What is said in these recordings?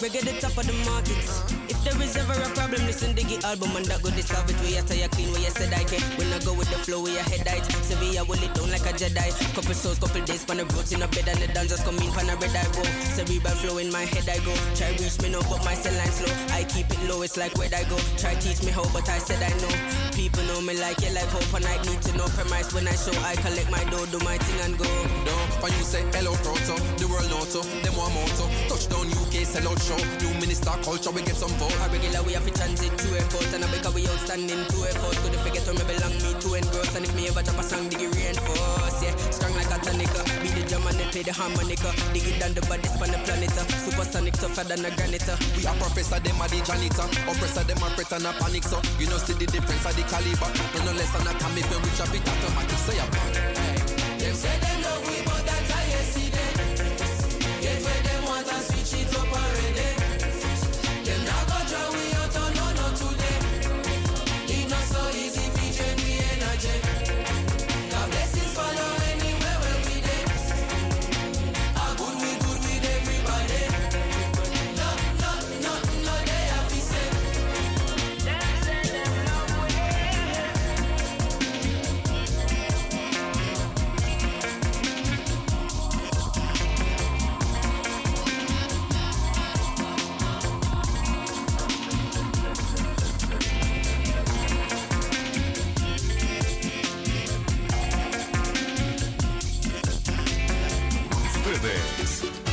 Reggae the top of the market. If there is ever a problem, listen to the album and that go dissolve it. We are tired clean, we are said I can. When I go with the flow, we are head height. Sevilla will it down like a Jedi. Couple souls, couple days, pan a roach in a bed and the down just come in pan a red eye roll. Cerebral flow in my head I go. Try reach me no, but my cell line slow. I keep it low, it's like where I go. Try teach me how, but I said I know. People know me like it, like hope, and I need to know premise when I show. I collect my dough, do my thing and go. Don't, when you say hello, proto, the world auto, them one motor. Touchdown UK, sell out show. New minister culture, we get some vote. I regular we have to transit to airport, and I because we outstanding to airport. Could you forget where me belong, me to engross, and if me ever drop a song, dig it reinforce, yeah. Strong like a tonica, be the drum and then play the harmonica. Dig it down the bodies on the planet, supersonic tougher than a granite. We are professor, them are the janitor, oppressor, them are threat and a panic, so you know see the difference of the caliber. No less than a comic when we drop it automatic, say a bang. Them say them love we, but that's how you see them. Get where them want and switch it up already. Them not go draw we out on no today. It's not so easy if we train we energy. God blessings follow anywhere where we dey. How good with everybody. No, no, no, no, they have to say. Them say them love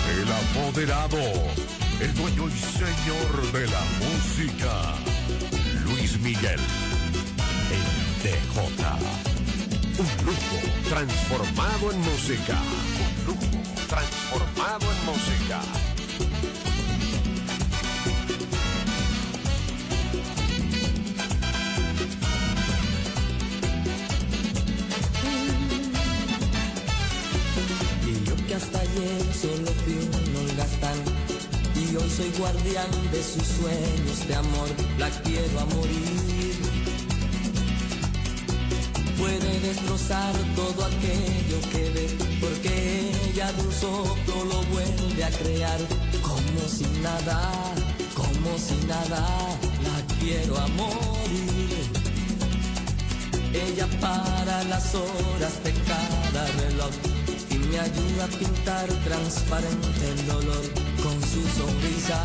el apoderado, el dueño y señor de la música, Luis Miguel, el DJ. Un lujo transformado en música. Un lujo transformado en música. Hasta ayer solo fui un holgazán y hoy soy guardián de sus sueños de amor, la quiero a morir. Puede destrozar todo aquello que ve, porque ella de un soplo lo vuelve a crear, como si nada, como si nada, la quiero a morir. Ella para las horas de cada reloj y me ayuda a pintar transparente el dolor con su sonrisa.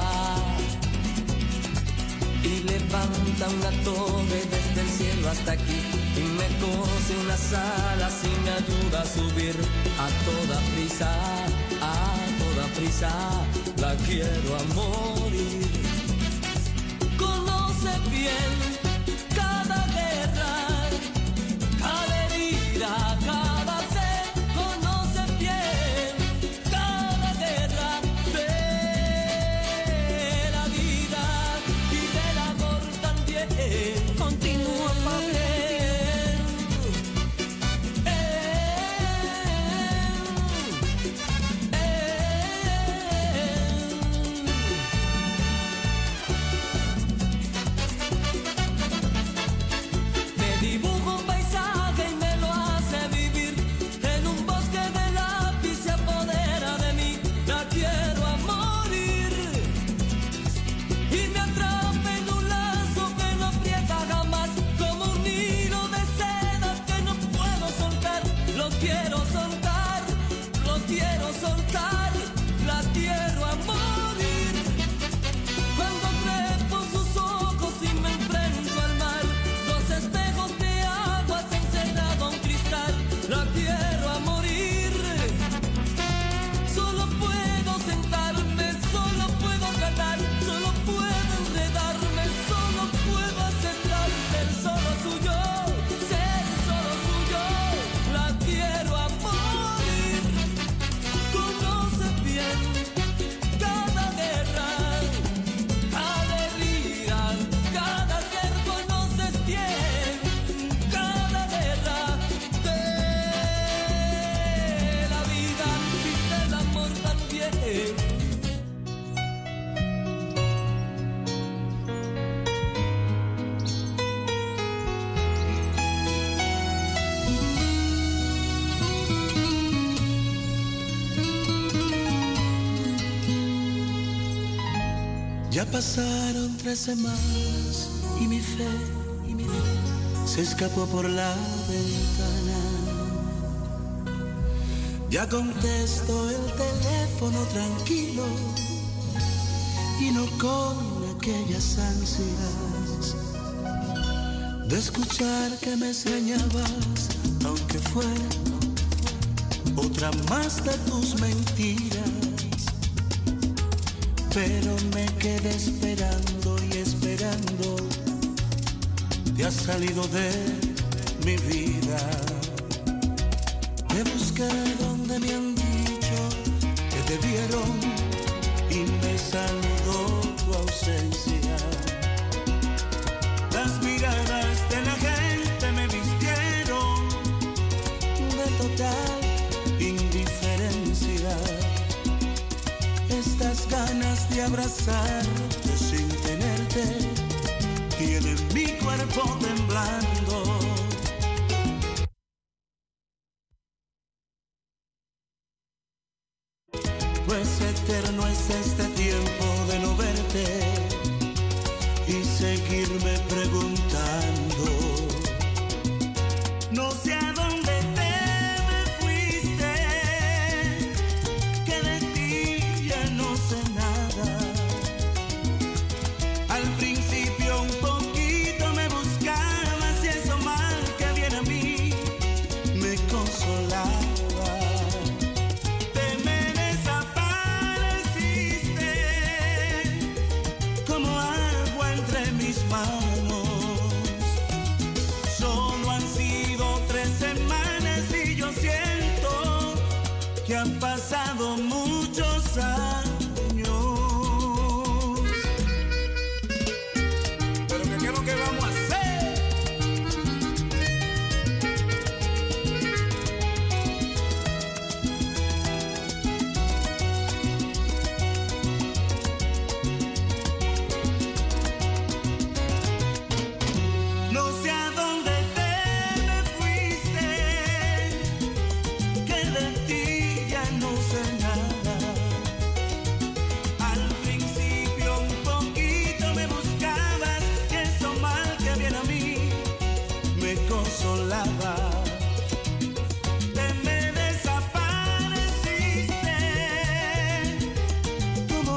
Y levanta una torre desde el cielo hasta aquí y me cose unas alas y me ayuda a subir a toda prisa, a toda prisa. La quiero a morir. Conoce bien. Cada ser conoce bien cada guerra de la vida y del amor también. Continúa papel. Ya pasaron 3 semanas y mi fe se escapó por la ventana. Ya contesto el teléfono tranquilo y no con aquellas ansias de escuchar que me enseñabas, aunque fuera otra más de tus mentiras. Pero me quedé esperando y esperando. Te has salido de mi vida. Te busqué donde me han dicho que te vieron y me saludó tu ausencia. Las miradas de la gente me vistieron de total indiferencia. Estas ganas de abrazarte sin tenerte tienen mi cuerpo temblando. Pues eterno es este tiempo de no verte y seguirme preguntando. No sé a dónde te fuiste, que de ti no sé nada. Al principio un poquito me buscabas y eso mal que viene a mí me consolaba. Te me desapareciste como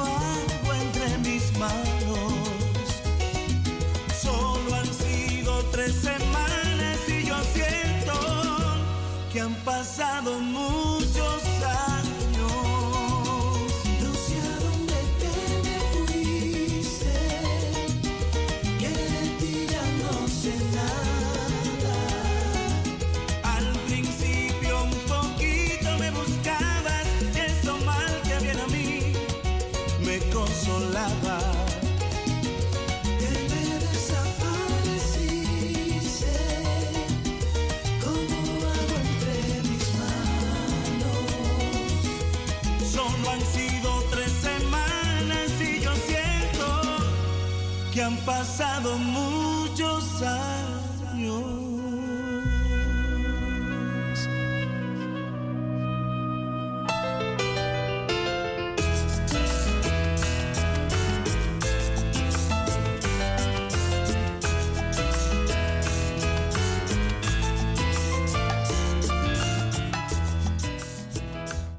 agua entre mis manos. Solo han sido 3 semanas y yo siento que han pasado muchos años.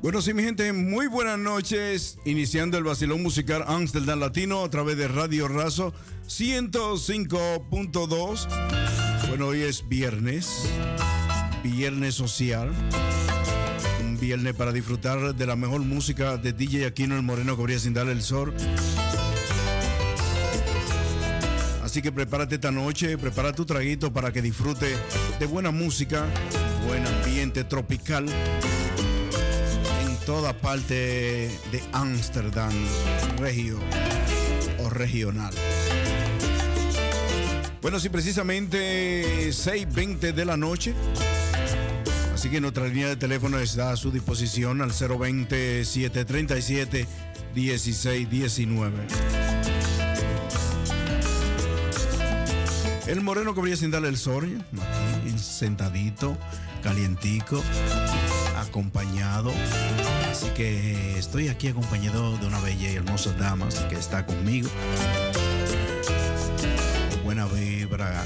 Bueno, sí, mi gente, muy buenas noches. Iniciando el vacilón musical Amsterdam Latino a través de Radio Razo 105.2. Bueno, hoy es viernes, viernes social. Un viernes para disfrutar de la mejor música de DJ Aquino, el moreno que brilla sin darle el sol. Así que prepárate esta noche, prepara tu traguito para que disfrute de buena música, buen ambiente tropical. Toda parte de Ámsterdam, regio o regional. Bueno, sí, precisamente 6:20 de la noche. Así que nuestra línea de teléfono está a su disposición al 020-737-1619. El moreno que brilla sin darle el sol, sentadito, calientico, acompañado. Así que estoy aquí acompañado de una bella y hermosa dama que está conmigo. Con buena vibra.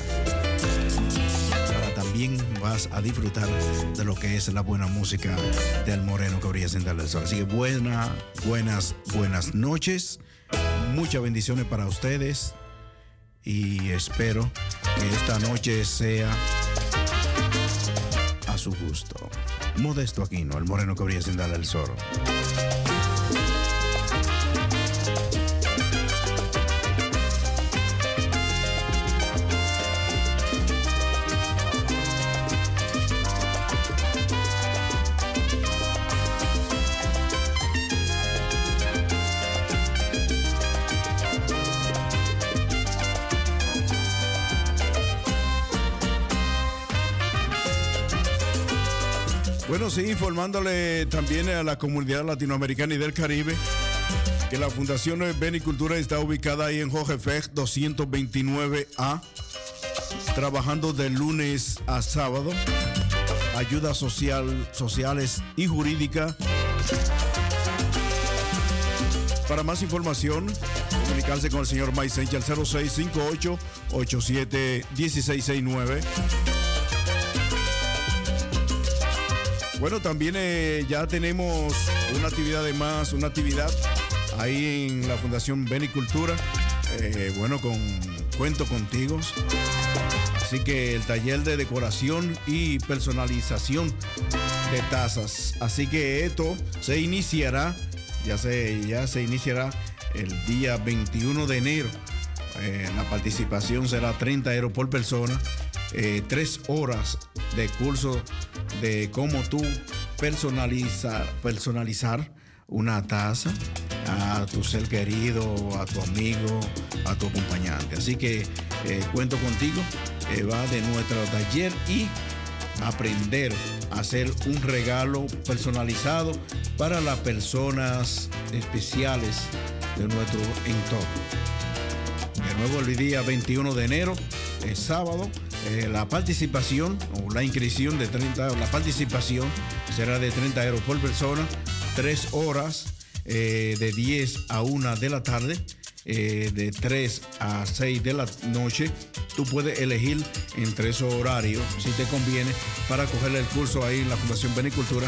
Ahora también vas a disfrutar de lo que es la buena música del moreno que brilla sin darle el sol. Así que buenas noches. Muchas bendiciones para ustedes. Y espero que esta noche sea a su gusto. Modesto Aquino, el moreno que brilla sin darle el sol. Bueno, sí, informándole también a la comunidad latinoamericana y del Caribe que la Fundación Benicultura está ubicada ahí en Jorge Fech 229A, trabajando de lunes a sábado, ayudas sociales y jurídica. Para más información, comunicarse con el señor Mike Sencha al 0658-871669. Bueno, también ya tenemos una actividad de más, una actividad ahí en la Fundación Benicultura, bueno, con Cuento Contigo. Así que el taller de decoración y personalización de tazas. Así que esto se iniciará, ya se iniciará el día 21 de enero. La participación será 30 euros por persona, 3 horas de curso de cómo tú personalizar una taza a tu ser querido, a tu amigo, a tu acompañante. Así que Cuento Contigo va de nuestro taller y aprender a hacer un regalo personalizado para las personas especiales de nuestro entorno. De nuevo el día 21 de enero, es sábado. La participación o la inscripción de 30, la participación será de 30 euros por persona, 3 horas de 10 a 1 de la tarde, de 3 a 6 de la noche. Tú puedes elegir entre esos horarios, si te conviene, para coger el curso ahí en la Fundación Benicultura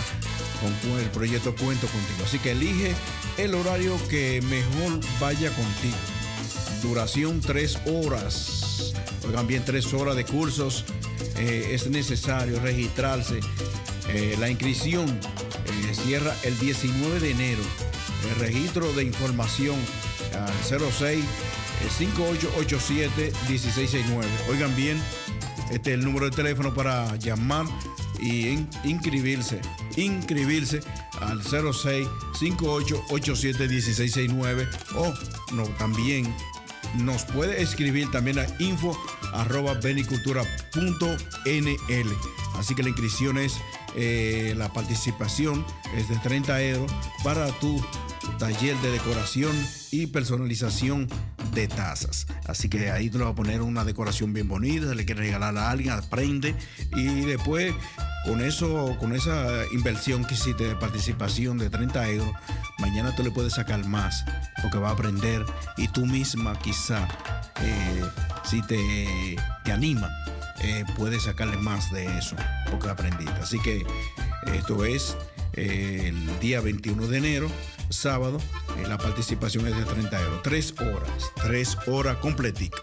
con el proyecto Cuento Contigo. Así que elige el horario que mejor vaya contigo. Duración 3 horas. Oigan bien, 3 horas de cursos. Es necesario registrarse. La inscripción cierra el 19 de enero. El registro de información al 06-5887-1669. Oigan bien, este es el número de teléfono para llamar y inscribirse. Inscribirse al 06-5887-1669 o no, también nos puede escribir también a info@benicultura.nl. Así que la inscripción es, la participación es de 30 euros para tu taller de decoración y personalización de tazas. Así que ahí te lo va a poner una decoración bien bonita, le quieres regalar a alguien, aprende y después con esa inversión que hiciste de participación de 30 euros, mañana tú le puedes sacar más porque va a aprender y tú misma quizá, si te anima, puedes sacarle más de eso porque aprendiste. Así que esto es el día 21 de enero, sábado, la participación es de 30 euros, 3 horas completica.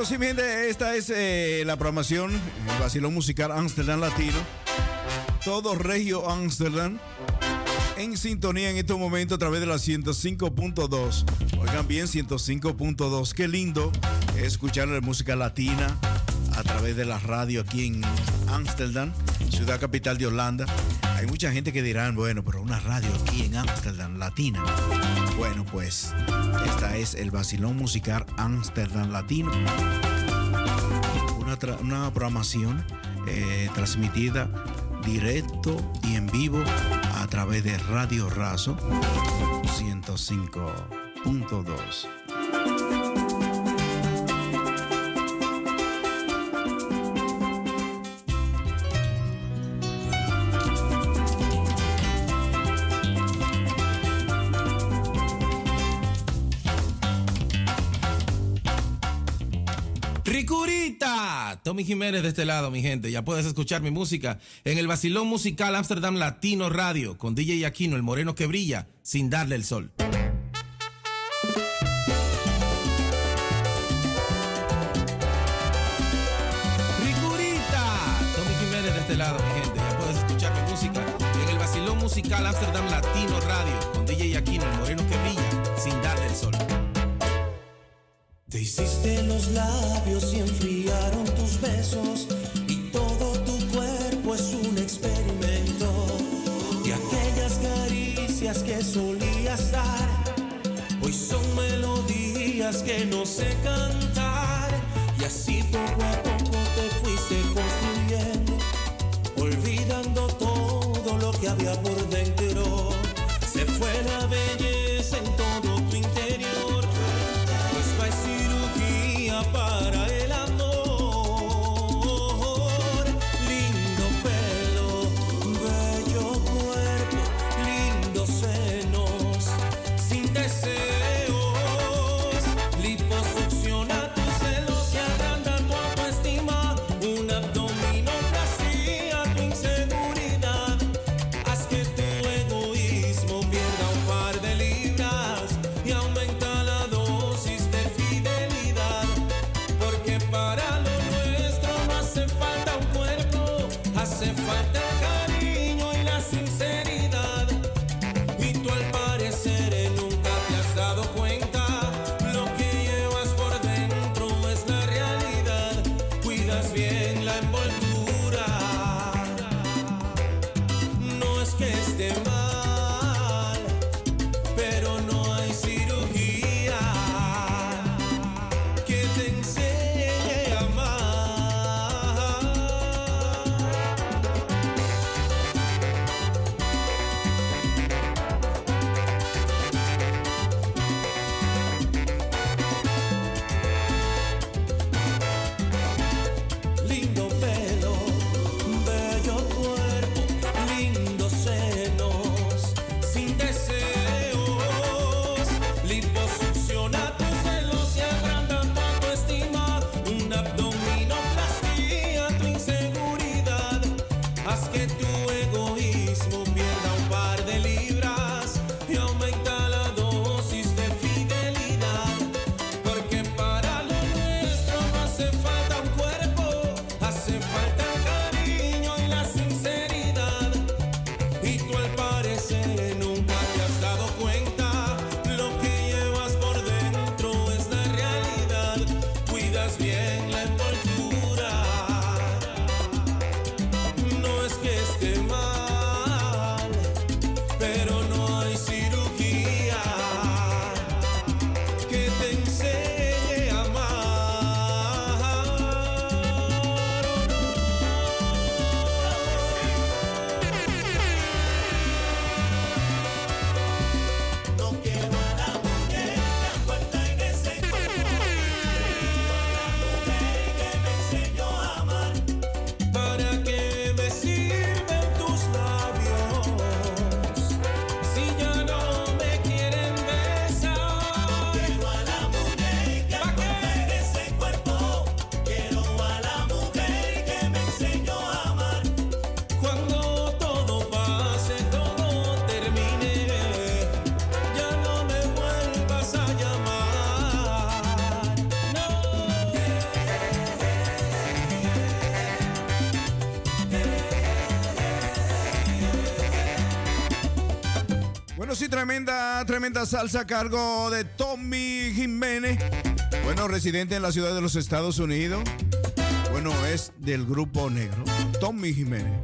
Bueno, sí, mi gente, esta es la programación El Vacilón Musical Amsterdam Latino. Todo Regio Amsterdam en sintonía en estos momentos a través de la 105.2. Oigan bien, 105.2. Qué lindo escuchar la música latina a través de la radio aquí en Amsterdam, ciudad capital de Holanda. Hay mucha gente que dirán, bueno, pero una radio aquí en Amsterdam Latina. Bueno, pues esta es El Vacilón Musical Amsterdam Latino. Una programación transmitida directo y en vivo a través de Radio Razo 105.2. Tommy Jiménez de este lado, mi gente. Ya puedes escuchar mi música en El Vacilón Musical Amsterdam Latino Radio con DJ Aquino, el moreno que brilla sin darle el sol. Ricurita, Tommy Jiménez de este lado, mi gente. Ya puedes escuchar mi música en El Vacilón Musical Amsterdam Latino Radio con DJ Aquino, el moreno que brilla sin darle el sol. Te hiciste los labios y enfriaron tus besos y todo tu cuerpo es un experimento de aquellas caricias que solías dar. Hoy son melodías que no sé cantar y así poco a poco te fuiste construyendo, olvidando todo lo que había por dentro. Se fue la belleza en todo tu interior. No hay cirugía para el amor. Lindo pelo, bello cuerpo, lindos senos, sin deseos. Liposucciona tus celos y agranda tu autoestima. Un abdominoplastia tu inseguridad. Haz que tu egoísmo pierda un par de libras y aumenta Bueno, sí, tremenda salsa a cargo de Tommy Jiménez. Bueno, residente en la ciudad de los Estados Unidos. Bueno, es del grupo negro, Tommy Jiménez.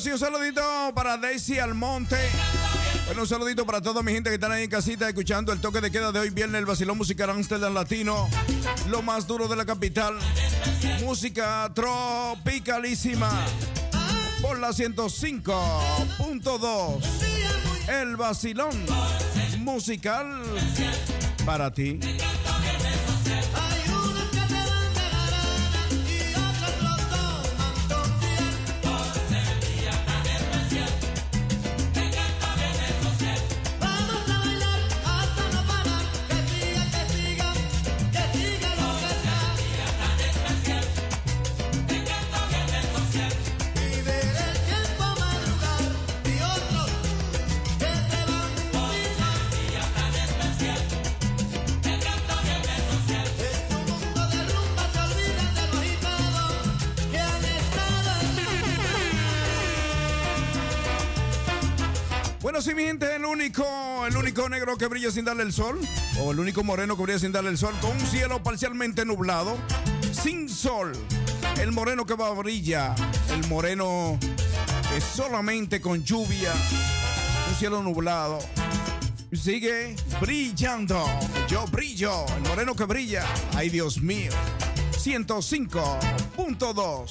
Sí, un saludito para Daisy Almonte. Bueno, un saludito para toda mi gente que están ahí en casita escuchando el toque de queda de hoy viernes, el vacilón musical latino, lo más duro de la capital. Música tropicalísima por la 105.2. El vacilón musical para ti. Sí, mi gente, el único negro que brilla sin darle el sol, o el único moreno que brilla sin darle el sol, con un cielo parcialmente nublado, sin sol. El moreno que va a brillar, el moreno que solamente con lluvia, un cielo nublado, sigue brillando. Yo brillo, el moreno que brilla. Ay, Dios mío. 105.2.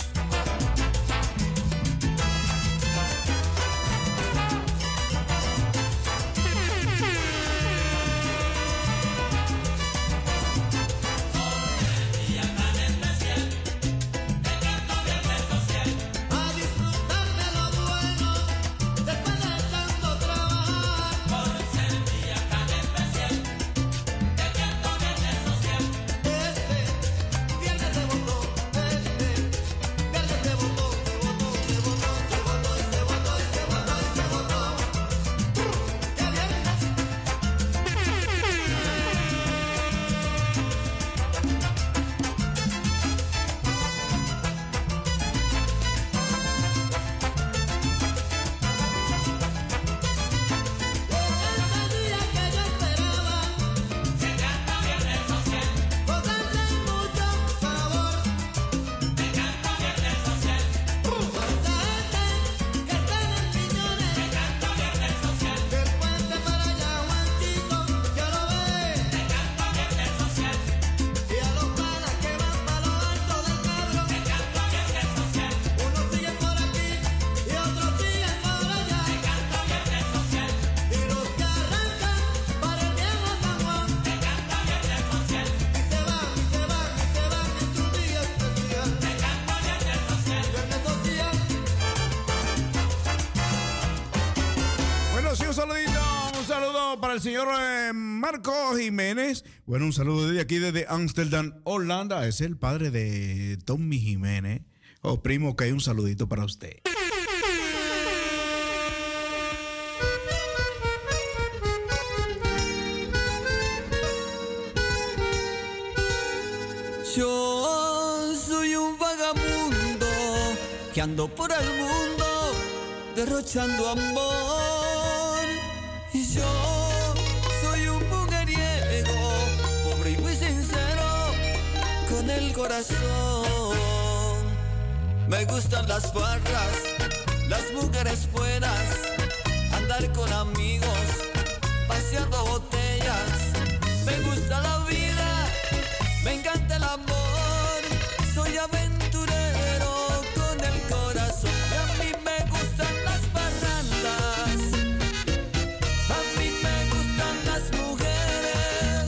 Señor Marco Jiménez. Bueno, un saludo de aquí desde Ámsterdam, Holanda. Es el padre de Tommy Jiménez. Oh, primo, que hay un saludito para usted. que ando por el mundo derrochando amor. Y yo soy un mujeriego, pobre y muy sincero, con el corazón. Me gustan las barras, las mujeres buenas, andar con amigos, paseando botellas. Me gusta la vida, me encanta el amor, soy aventurero con el corazón. A mí me gustan las parrandas, a mí me gustan las mujeres,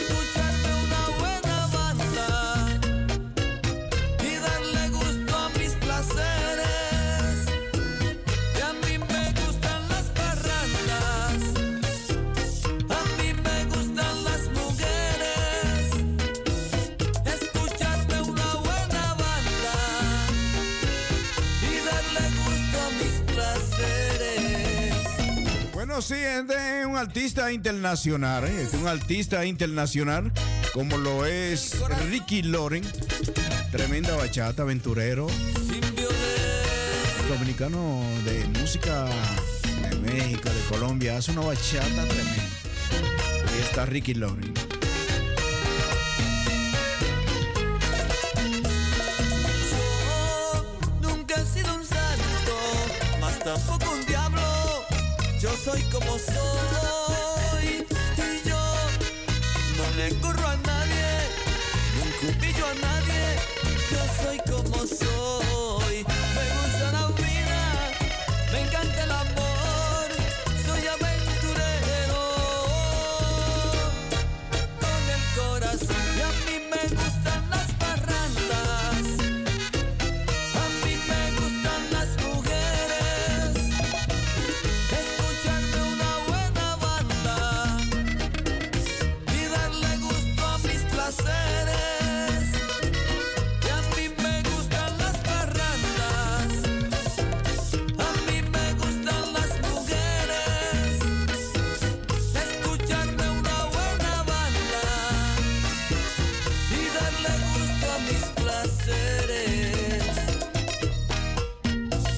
escucharme una buena banda y darle gusto a mis placeres. Y a mí me gustan las parrandas, a mí me gustan las mujeres, escucharme una buena banda y darle gusto a mis placeres. Bueno, sí, este es un artista internacional, ¿eh? Este es un artista internacional como lo es Ricky Loren. Tremenda bachata, aventurero. Dominicano de música de México, de Colombia, hace una bachata tremenda. Ahí está Ricky Loren. Yo nunca he sido un santo, mas tampoco un diablo. Yo soy como soy y yo no le corro a nadie, nunca humillo a nadie. Yo soy como soy. Me gusta la vida, me encanta el amor, soy aventurero con el corazón. Y a mí me gustan las parrandas, a mí me gustan las mujeres, escucharme una buena banda y darle gusto a mis placeres. Y a mí me gustan las parrandas, a mí me gustan las mujeres, escucharme una buena banda y darle gusto a mis placeres.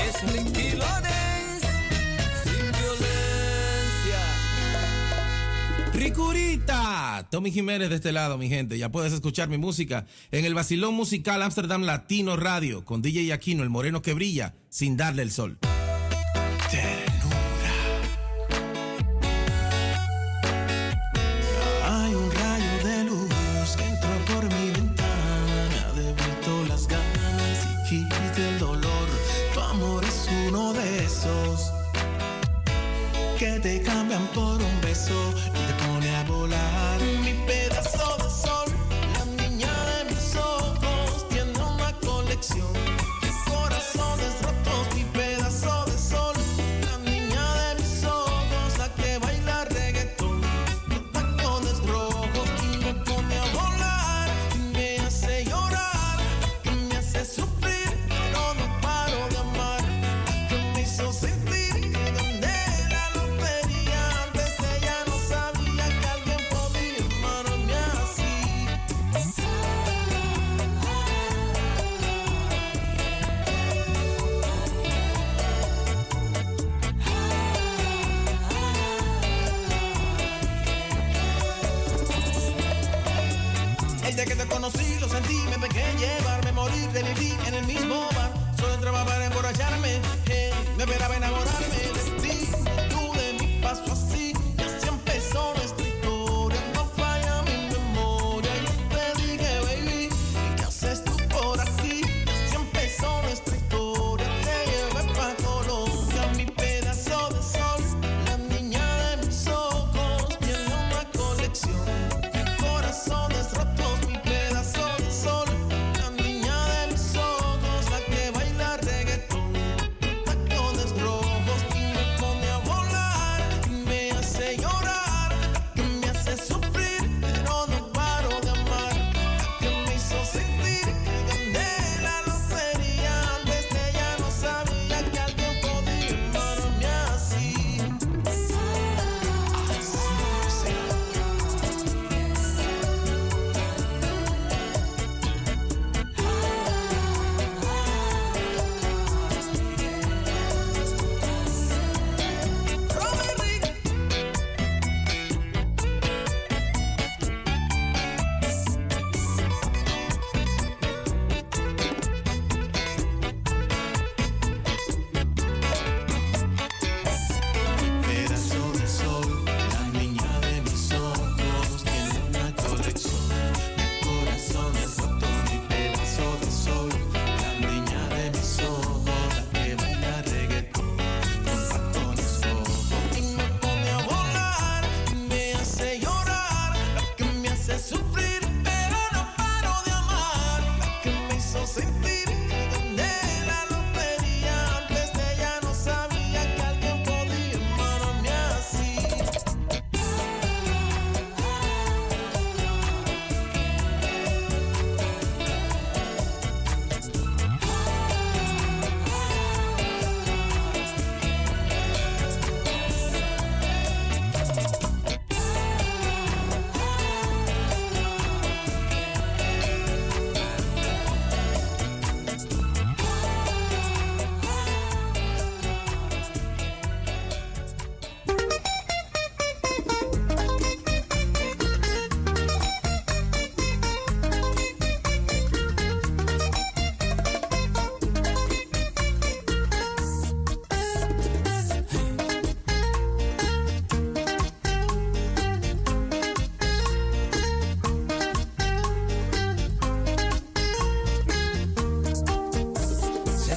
Es Ricky Loren sin violencia. Ricurita, Tommy Jiménez de este lado, mi gente. Ya puedes escuchar mi música en el vacilón musical Amsterdam Latino Radio con DJ Aquino, el moreno que brilla sin darle el sol. Ternura. Hay un rayo de luz que entró por mi ventana, me ha devuelto las ganas y quita el dolor. Tu amor es uno de esos que te cambian por un beso y te pone a volar. Mi pedazo de sol, la niña de mis ojos, tiene una colección de corazones rotos. Mi pedazo de sol, la niña de mis ojos, la que baila reggaetón, los tacones rojos, y me pone a volar, y me hace llorar, que me hace sufrir, pero no paro de amar, que me hizo sentir que donde era lo tenía antes, ella no sabía que alguien podía amarme así. Desde que te conocí lo sentí, me pegué llevarme, morir de vivir en el mismo bar. Solo entraba para emborracharme, me esperaba enamorarme de ti. Tú de mi paso así, y así empezó nuestra historia. No falla mi memoria, yo te dije baby, ¿qué haces tú por aquí? Y así empezó nuestra historia, te llevé pa' Colombia. Mi pedazo de sol, la niña de mis ojos, tiene una colección de corazones rotos. Mi pedazo de sol, la niña de mis ojos, la que baila reggaetón, tacones rojos.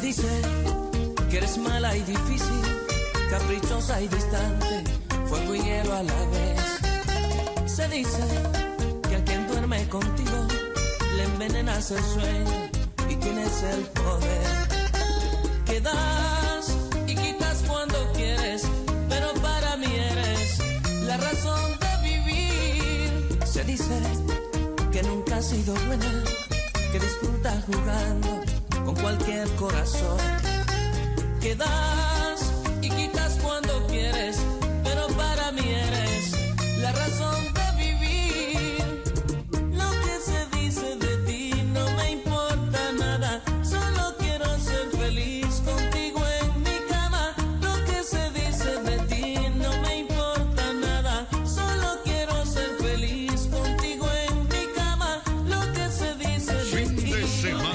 dice que eres mala y difícil, caprichosa y distante, fuego y hielo a la vez. Se dice que a quien duerme contigo le envenenas el sueño y tienes el poder. Que das y quitas cuando quieres, pero para mí eres la razón de vivir. Se dice que nunca has sido buena, que disfrutas jugando con cualquier corazón. Que das y quitas cuando quieres, pero para mí eres la razón de vivir. Lo que se dice de ti no me importa nada, solo quiero ser feliz contigo en mi cama. Lo que se dice de ti no me importa nada, solo quiero ser feliz contigo en mi cama. Lo que se dice de ti fin de semana.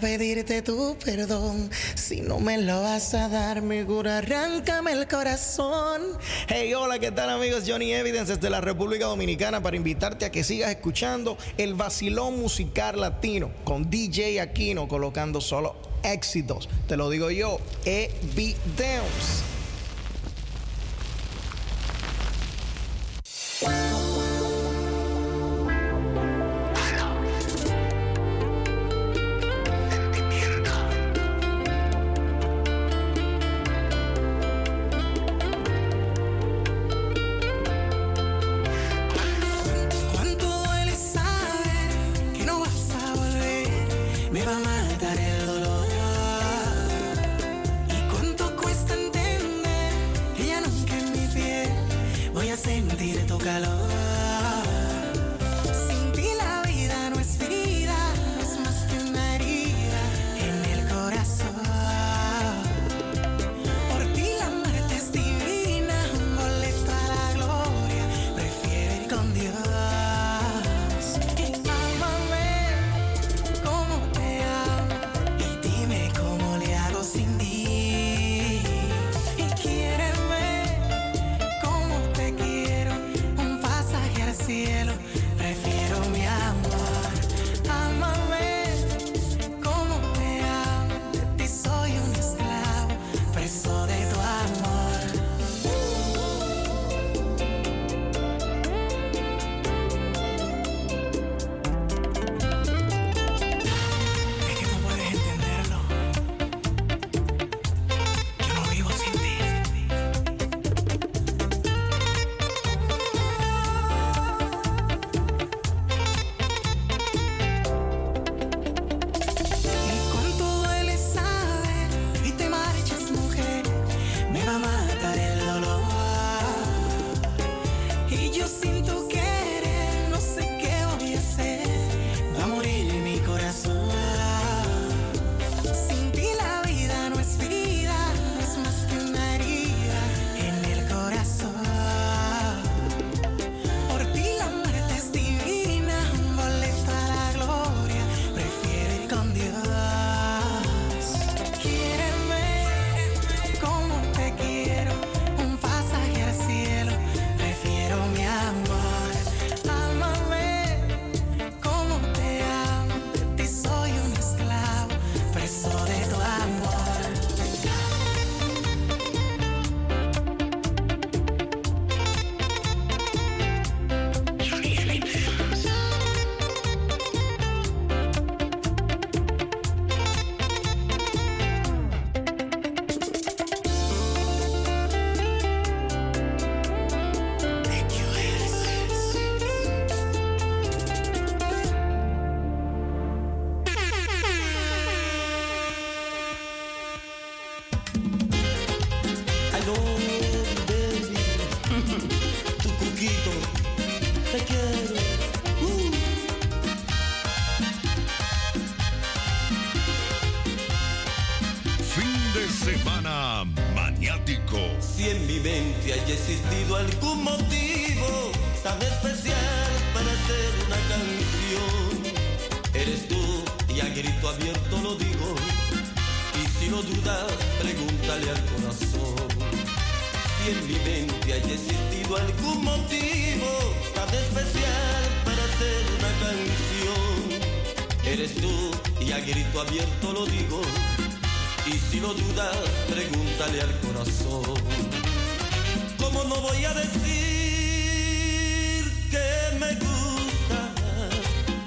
Pedirte tu perdón, si no me lo vas a dar, mi cura, arráncame el corazón. Hey, hola, ¿qué tal, amigos? Johnny Evidence desde la República Dominicana para invitarte a que sigas escuchando El Vacilón Musical Latino con DJ Aquino, colocando solo éxitos. Te lo digo yo, Evidence. Dios, y ámame como te amo. maniático. Si en mi mente haya existido algún motivo tan especial para hacer una canción, eres tú y a grito abierto lo digo. Y si lo dudas, pregúntale al corazón. Si en mi mente haya existido algún motivo tan especial para hacer una canción, eres tú y a grito abierto lo digo. Y si lo dudas, pregúntale al corazón. ¿Cómo no voy a decir que me gusta?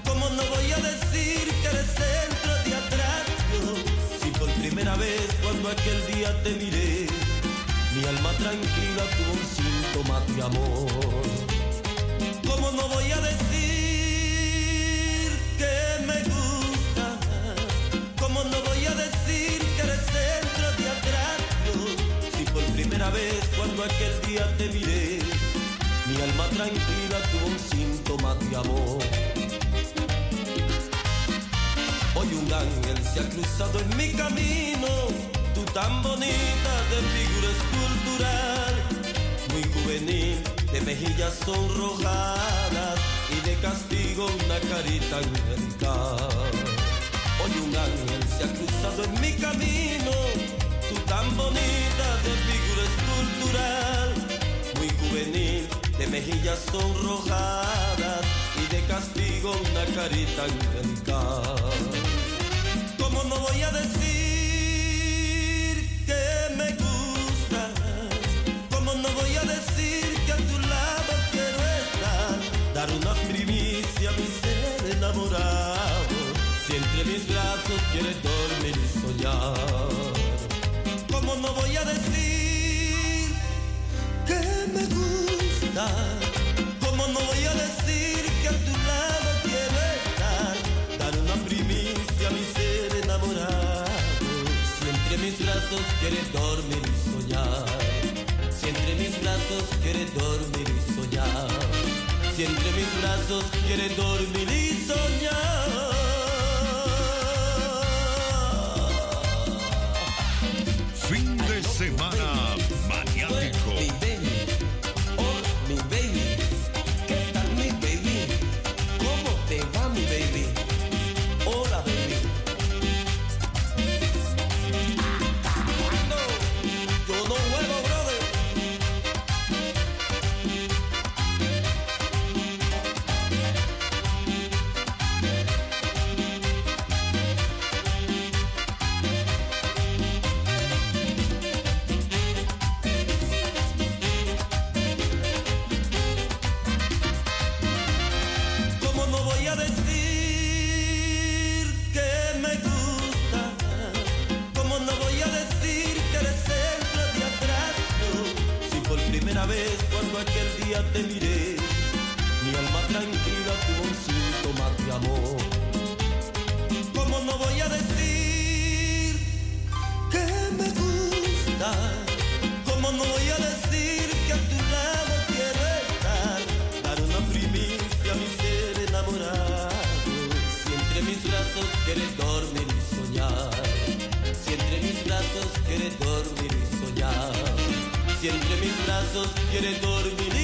¿Cómo no voy a decir que eres centro de atracción? Si por primera vez cuando aquel día te miré, mi alma tranquila tuvo un síntoma de amor. ¿Cómo no voy a decir que me gusta? ¿Cómo no voy a decir que eres centro de atracción? Si por primera vez cuando aquel día te miré, mi alma tranquila tuvo un síntoma de amor. Hoy un ángel se ha cruzado en mi camino. Tú tan bonita, de figura escultural, muy juvenil, de mejillas sonrojadas y de castigo una carita angelical. Hoy un ángel se ha cruzado en mi camino. Tú tan bonita, de figura escultural, muy juvenil, de mejillas sonrojadas y de castigo una carita angelical. ¿Cómo no voy a decir que me gusta? ¿Cómo no voy a decir que a tu lado quiero estar? Dar una primicia a mi ser enamorado, si entre mis brazos quieres dormir y soñar. ¿Cómo no voy a decir que me gusta? ¿Cómo no voy a decir que a tu lado quiero estar? Dar una primicia a mi ser enamorado, si entre mis brazos quieres dormir y soñar. Si entre mis brazos quieres dormir y soñar. Si entre mis brazos quieres dormir y soñar. Fin de semana maniático. Mi baby, oh mi baby, ¿qué tal mi baby? ¿Cómo te va mi baby? Hola baby. Te miré, mi alma tranquila tuvo un síntoma de amor. ¿Cómo no voy a decir que me gusta? ¿Cómo no voy a decir que a tu lado quiero estar? Dar una primicia a mi ser enamorado, si entre mis brazos quieres dormir y soñar. Si entre mis brazos quieres dormir y soñar. Si entre mis brazos quieres dormir y soñar.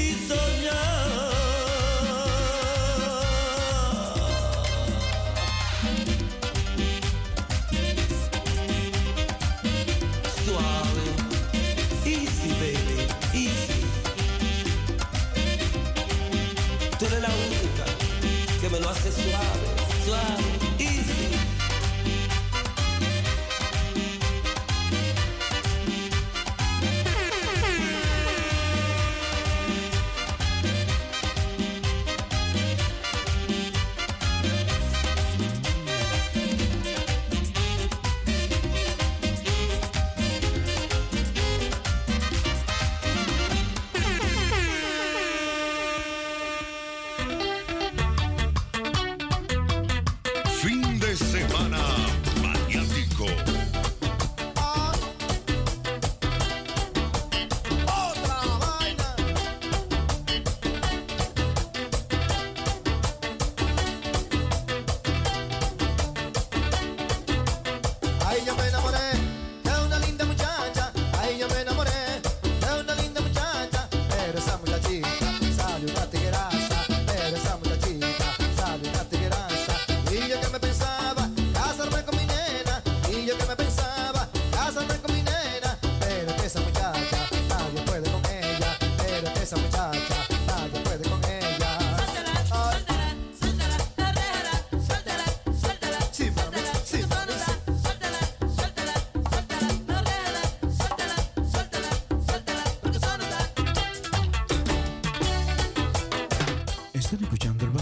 Suave, easy baby, easy. Tú eres la única que me lo hace suave, suave, easy.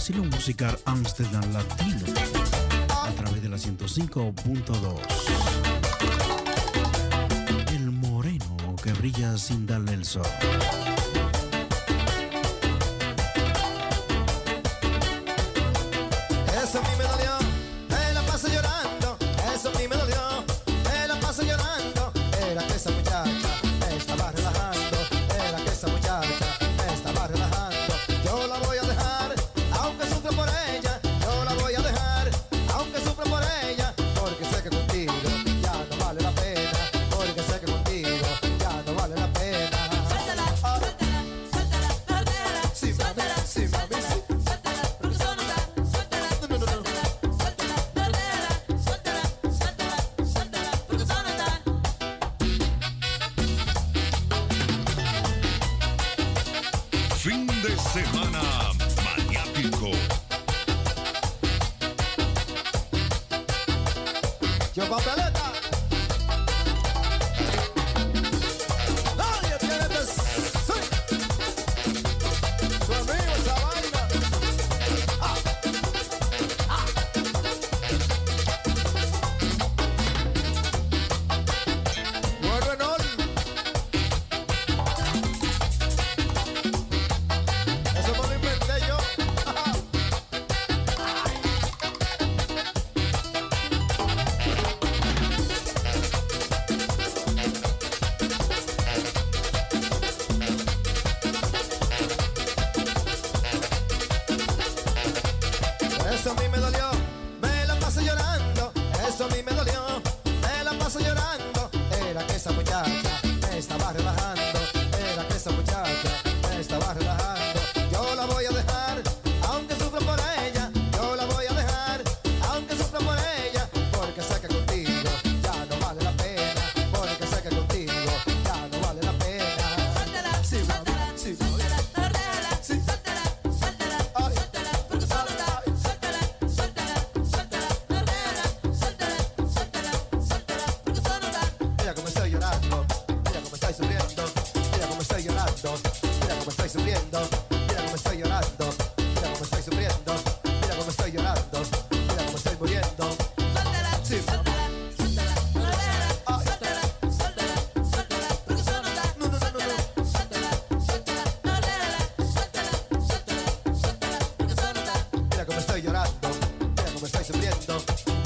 vacilón musical Amsterdam Latino a través de la 105.2. El moreno que brilla sin darle el sol. Eso a mí me dolió, me la paso llorando. Eso a mí me dolió, me la paso llorando. Era que esa muchacha me estaba relajando. Era que esa muchacha me estaba relajando. Yo la voy a dejar, aunque sufra por ella. Yo la voy a dejar, aunque sufra por ella. Porque sé que contigo ya no vale la pena. Porque sé que contigo ya no vale la pena. Suéltala, oh, suéltala, suéltala, suéltala. Sí, suéltala, mami, sí, mami, sí. Llorando, mira cómo estoy sufriendo.